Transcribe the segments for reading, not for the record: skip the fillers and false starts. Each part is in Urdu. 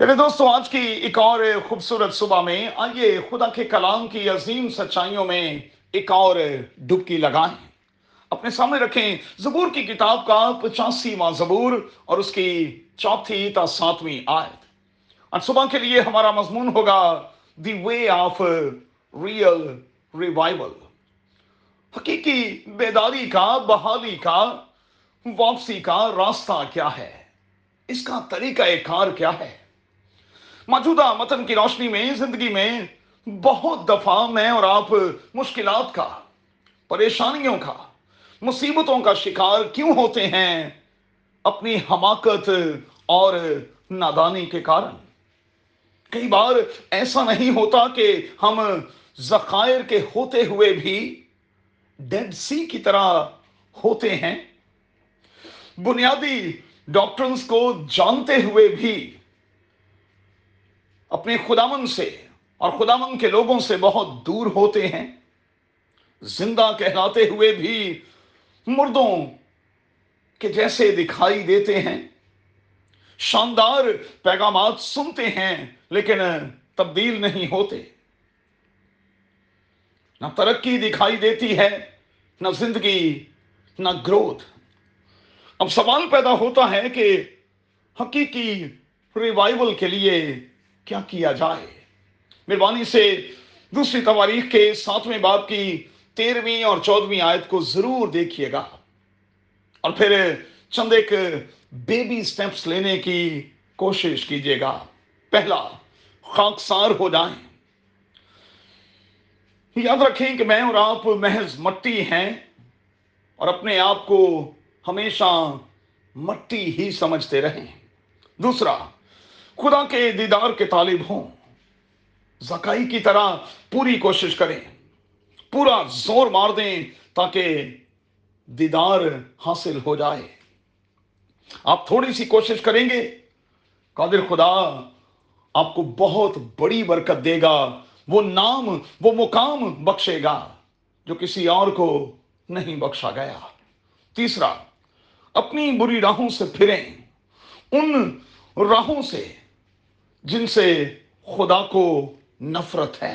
میرے دوستوں، آج کی ایک اور خوبصورت صبح میں آئیے خدا کے کلام کی عظیم سچائیوں میں ایک اور ڈبکی لگائیں۔ اپنے سامنے رکھیں زبور کی کتاب کا 85واں زبور اور اس کی 4 تا 7 آیت۔ اور صبح کے لیے ہمارا مضمون ہوگا the way of real revival, حقیقی بیداری کا، بحالی کا، واپسی کا راستہ کیا ہے، اس کا طریقہ کار کیا ہے۔ موجودہ متن کی روشنی میں زندگی میں بہت دفعہ میں اور آپ مشکلات کا، پریشانیوں کا، مصیبتوں کا شکار کیوں ہوتے ہیں؟ اپنی حماقت اور نادانی کے کارن۔ کئی بار ایسا نہیں ہوتا کہ ہم ذخائر کے ہوتے ہوئے بھی ڈیڈ سی کی طرح ہوتے ہیں، بنیادی ڈاکٹرنز کو جانتے ہوئے بھی اپنے خداوند سے اور خداوند کے لوگوں سے بہت دور ہوتے ہیں، زندہ کہلاتے ہوئے بھی مردوں کے جیسے دکھائی دیتے ہیں، شاندار پیغامات سنتے ہیں لیکن تبدیل نہیں ہوتے، نہ ترقی دکھائی دیتی ہے، نہ زندگی، نہ گروتھ۔ اب سوال پیدا ہوتا ہے کہ حقیقی ریوائیول کے لیے کیا کیا جائے؟ مہربانی سے دوسری تواریخ کے 7 باب کی 13 اور 14 آیت کو ضرور دیکھیے گا، اور پھر چند ایک بیبی سٹیپس لینے کی کوشش کیجیے گا۔ پہلا، خاکسار ہو جائیں۔ یاد رکھیں کہ میں اور آپ محض مٹی ہیں اور اپنے آپ کو ہمیشہ مٹی ہی سمجھتے رہیں۔ دوسرا، خدا کے دیدار کے طالب ہوں۔ زکائی کی طرح پوری کوشش کریں، پورا زور مار دیں تاکہ دیدار حاصل ہو جائے۔ آپ تھوڑی سی کوشش کریں گے، قادر خدا آپ کو بہت بڑی برکت دے گا، وہ نام، وہ مقام بخشے گا جو کسی اور کو نہیں بخشا گیا۔ تیسرا، اپنی بری راہوں سے پھریں، ان راہوں سے جن سے خدا کو نفرت ہے۔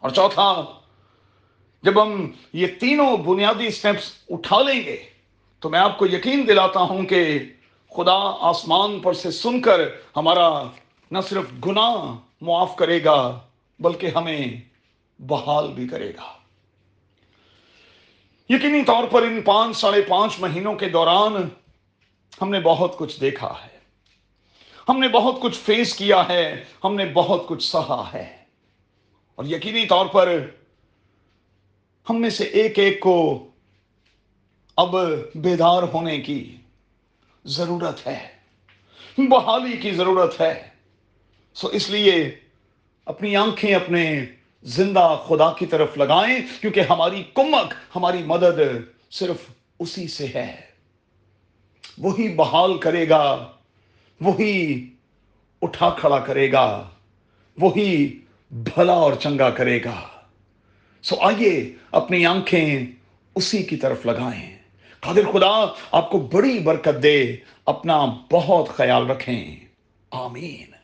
اور چوتھا، جب ہم یہ تینوں بنیادی سٹیپس اٹھا لیں گے تو میں آپ کو یقین دلاتا ہوں کہ خدا آسمان پر سے سن کر ہمارا نہ صرف گناہ معاف کرے گا بلکہ ہمیں بحال بھی کرے گا۔ یقینی طور پر ان 5 ساڑھے 5 مہینوں کے دوران ہم نے بہت کچھ دیکھا ہے، ہم نے بہت کچھ فیس کیا ہے، ہم نے بہت کچھ سہا ہے، اور یقینی طور پر ہم میں سے ایک ایک کو اب بیدار ہونے کی ضرورت ہے، بحالی کی ضرورت ہے۔ سو اس لیے اپنی آنکھیں اپنے زندہ خدا کی طرف لگائیں، کیونکہ ہماری کمک، ہماری مدد صرف اسی سے ہے۔ وہی بحال کرے گا، وہی اٹھا کھڑا کرے گا، وہی بھلا اور چنگا کرے گا۔ سو آئیے اپنی آنکھیں اسی کی طرف لگائیں۔ قادر خدا آپ کو بڑی برکت دے۔ اپنا بہت خیال رکھیں۔ آمین۔